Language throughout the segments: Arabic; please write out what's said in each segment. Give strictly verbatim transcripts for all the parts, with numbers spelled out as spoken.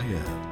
الحياة.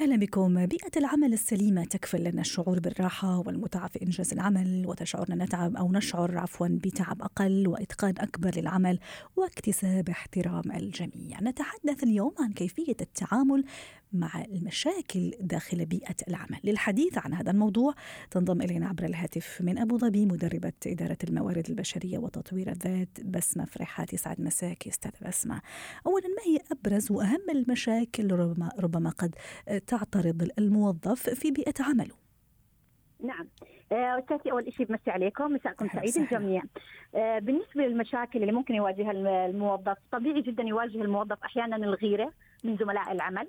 أهلا بكم. بيئة العمل السليمة تكفل لنا الشعور بالراحة والمتعة في إنجاز العمل، وتشعرنا نتعب أو نشعر عفوا بتعب أقل وإتقان أكبر للعمل واكتساب احترام الجميع. نتحدث اليوم عن كيفية التعامل مع المشاكل داخل بيئة العمل. للحديث عن هذا الموضوع تنضم إلينا عبر الهاتف من أبو ظبي مدربة إدارة الموارد البشرية وتطوير الذات بسمة فرحاتي سعد. مساكي أستاذة بسمة. أولا، ما هي أبرز وأهم المشاكل ربما, ربما قد تعترض الموظف في بيئة عمله؟ نعم أستاذتي، أول شيء بمسي عليكم، مساءكم سعيد الجميع. بالنسبة للمشاكل اللي ممكن يواجهها الموظف، طبيعي جدا يواجه الموظف أحيانا الغيرة من زملاء العمل،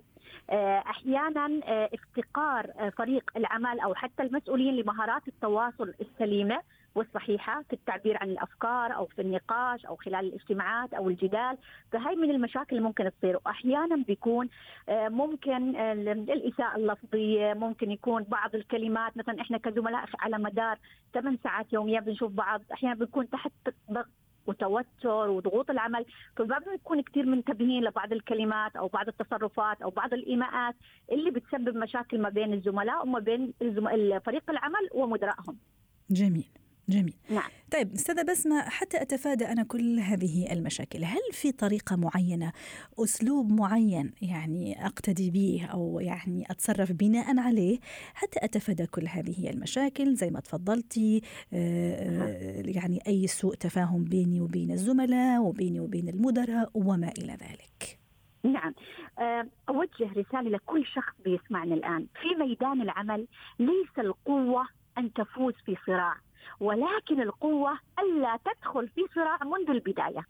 أحيانا افتقار فريق العمل أو حتى المسؤولين لمهارات التواصل السليمة والصحيحة في التعبير عن الأفكار أو في النقاش أو خلال الاجتماعات أو الجدال. فهي من المشاكل ممكن تصير. وأحيانا بيكون ممكن الإساءة اللفظية، ممكن يكون بعض الكلمات، مثلا إحنا كزملاء على مدار ثمان ساعات يوميا بنشوف بعض، أحيانا بنكون تحت ضغط وتوتر وضغوط العمل، فبعضنا يكون كتير منتبهين لبعض الكلمات أو بعض التصرفات أو بعض الإيماءات اللي بتسبب مشاكل ما بين الزملاء وما بين فريق العمل ومدراءهم. جميل جميل. نعم. طيب أستاذة بسمة، حتى أتفادى أنا كل هذه المشاكل، هل في طريقة معينة، أسلوب معين يعني أقتدي به أو يعني أتصرف بناء عليه حتى أتفادى كل هذه المشاكل، زي ما تفضلتي يعني أي سوء تفاهم بيني وبين الزملاء وبيني وبين المدراء وما إلى ذلك؟ نعم، أوجه رسالة لكل شخص بيسمعنا الآن. في ميدان العمل ليس القوة أن تفوز في صراع، ولكن القوة ألا تدخل في صراع منذ البداية.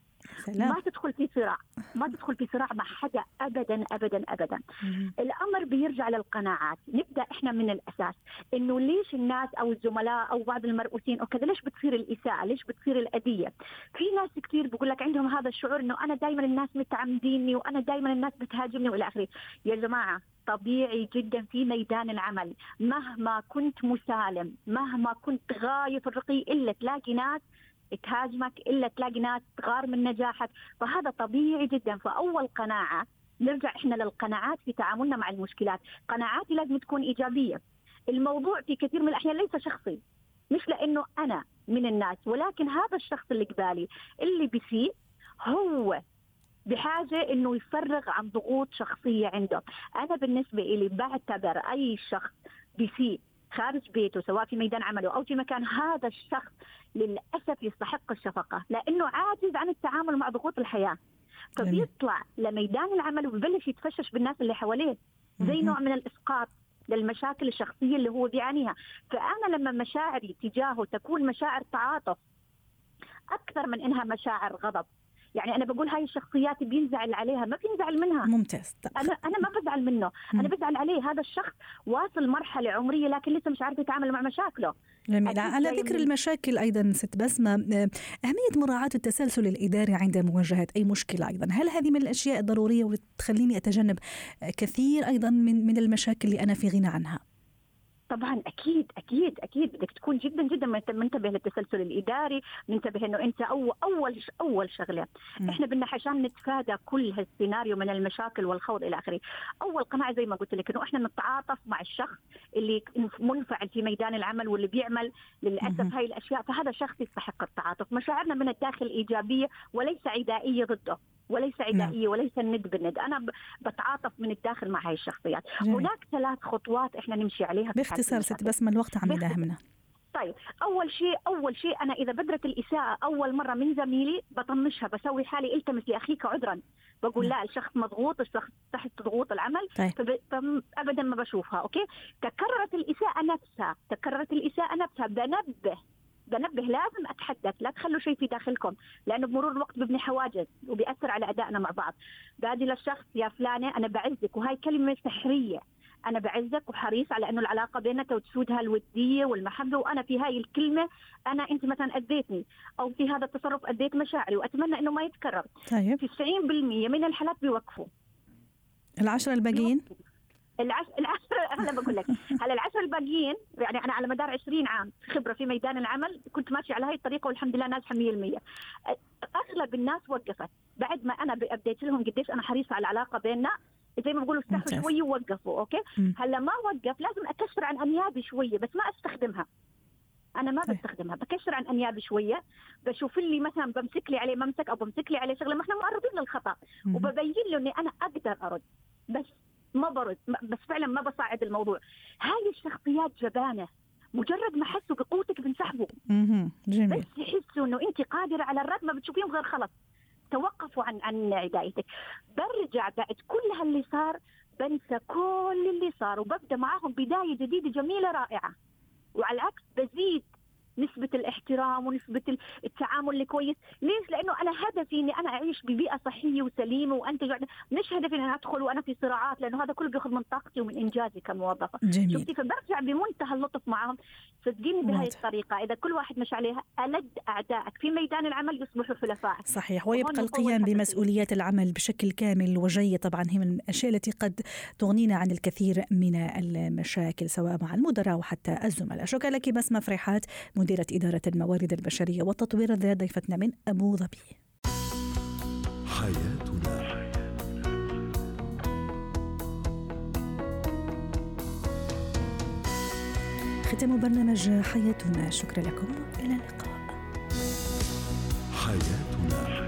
سلام. ما تدخل في صراع ما تدخل في صراع مع حدا أبدا أبدا أبدا. مم. الأمر بيرجع للقناعات. نبدأ إحنا من الأساس، إنه ليش الناس أو الزملاء أو بعض المرؤوسين أو كذا ليش بتصير الإساءة، ليش بتصير الأذية. في ناس كتير بقول لك عندهم هذا الشعور إنه أنا دايما الناس متعمديني وأنا دايما الناس بتهاجمني وإلى آخره. يا جماعة طبيعي جدا في ميدان العمل، مهما كنت مسالم، مهما كنت غاية في الرقي، إلا تلاقي ناس تهاجمك، إلا تلاقي ناس تغار من نجاحك، فهذا طبيعي جدا. فأول قناعة نرجع إحنا للقناعات في تعاملنا مع المشكلات. قناعاتي لازم تكون إيجابية. الموضوع في كثير من الأحيان ليس شخصي، مش لأنه أنا من الناس، ولكن هذا الشخص اللي قبالي اللي بيسيء هو بحاجة إنه يفرغ عن ضغوط شخصية عنده. أنا بالنسبة إلي بعتبر أي شخص بيسيء خارج بيته، سواء في ميدان عمله أو في مكان، هذا الشخص للأسف يستحق الشفقة، لأنه عاجز عن التعامل مع ضغوط الحياة. فبيطلع لميدان العمل وبيبلش يتفشش بالناس اللي حواليه، زي نوع من الإسقاط للمشاكل الشخصية اللي هو بيعانيها. فأنا لما مشاعري تجاهه تكون مشاعر تعاطف أكثر من إنها مشاعر غضب، يعني أنا بقول هاي الشخصيات بينزعل عليها، ما بينزعل منها. ممتاز. طب. أنا أنا ما بزعل منه، مم. أنا بزعل عليه. هذا الشخص واصل مرحلة عمرية لكن لسه مش عارف يتعامل مع مشاكله. جميل. على ذكر المشاكل أيضا ست بسمة، أهمية مراعاة التسلسل الإداري عند مواجهة أي مشكلة أيضا، هل هذه من الأشياء الضرورية وتخليني أتجنب كثير أيضا من من المشاكل اللي أنا في غنى عنها؟ طبعا أكيد أكيد أكيد بدك تكون جدا جدا منتبه للتسلسل الإداري، منتبه إنه أنت أو أول أول شغلة م. إحنا بدنا عشان نتفادى كل هالسيناريو من المشاكل والخوض إلى آخره. أول قناعة زي ما قلت لك إنه إحنا نتعاطف مع الشخص اللي منفعل في ميدان العمل واللي بيعمل للأسف م. هاي الأشياء، فهذا شخص يستحق التعاطف. مشاعرنا من الداخل إيجابية وليس عدائية ضده، وليس عدائية وليس الند بالند. أنا بتعاطف من الداخل مع هاي الشخصيات. جميل. هناك ثلاث خطوات إحنا نمشي عليها باختصار ست بسمة، الوقت عم يداهمنا. طيب، أول شيء أول شيء أنا إذا بدرت الإساءة أول مرة من زميلي بطنشها، بسوي حالي التمس لأخيك عذرا، بقول لا الشخص مضغوط، الشخص تحت ضغوط العمل. طيب. فب... أبدا ما بشوفها. أوكي. تكررت الإساءة نفسها تكررت الإساءة نفسها بنبه بنبه لازم أتحدث، لا تخلوا شيء في داخلكم، لأنه بمرور الوقت ببني حواجز وبيأثر على أدائنا مع بعض. بادي للشخص يا فلانة أنا بعزك، وهي كلمة سحرية، أنا بعزك وحريص على أنه العلاقة بينك وتسودها الودية والمحبة، وأنا في هاي الكلمة أنا أنت مثلا أذيتني، أو في هذا التصرف أذيت مشاعري وأتمنى أنه ما يتكرر. طيب. تسعين بالمئة من الحالات بيوقفوا، العشرة الباقيين العش... هلا بقول لك هلا العشر الباقيين يعني انا على مدار عشرين عام خبره في ميدان العمل كنت ماشي على هاي الطريقه والحمد لله ناجحه مية بالمية. اغلب الناس وقفت بعد ما انا ابديت لهم قديش انا حريصه على العلاقه بيننا، زي ما بقولوا استحوا شويه ووقفوا. اوكي م. هلا ما وقف، لازم اكشر عن انيابي شويه، بس ما استخدمها، انا ما بستخدمها، بكشر عن انيابي شويه، بشوف لي مثلا بمسك لي عليه ممسك او بمسك لي عليه شغله ما احنا معرضين للخطا وببين له اني انا اقدر ارد، بس ما برد، بس فعلا ما بصعد الموضوع. هاي الشخصيات جبانة، مجرد ما حسوا بقوتك بنسحبوا. جميل. بس يحسوا انه انت قادرة على الرد ما بتشوفيهم غير خلص توقفوا عن عن عدايتك. برجع بعد كل هاللي صار بنسى كل اللي صار وببدأ معاهم بداية جديدة جميلة رائعة، وعلى العكس بزيد نسبة الاحترام ونسبة التعامل الكويس. ليش؟ لأنه أنا هدفي إني أنا أعيش ببيئة صحية وسليمة وأنتج، مش هدفي إني أدخل وأنا في صراعات، لأنه هذا كله بيأخذ من طاقتي ومن إنجازي كموظفة. شفتي؟ فبرجع بمنتهى اللطف معهم. صدقيني بهاي الطريقة إذا كل واحد مش عليها ألد أعدائك في ميدان العمل يصبحوا حلفاء. صحيح، ويبقى القيام بمسؤوليات العمل بشكل كامل وجيد. طبعا هي من الأشياء التي قد تغنينا عن الكثير من المشاكل سواء مع المدراء وحتى الزملاء. شكرا لك بسمة فرحات، مديرة إدارة الموارد البشرية والتطوير الذاتي، ضيفتنا من أبو ظبي. حياتنا ختام برنامج حياتنا، شكرا لكم، إلى اللقاء. حياتنا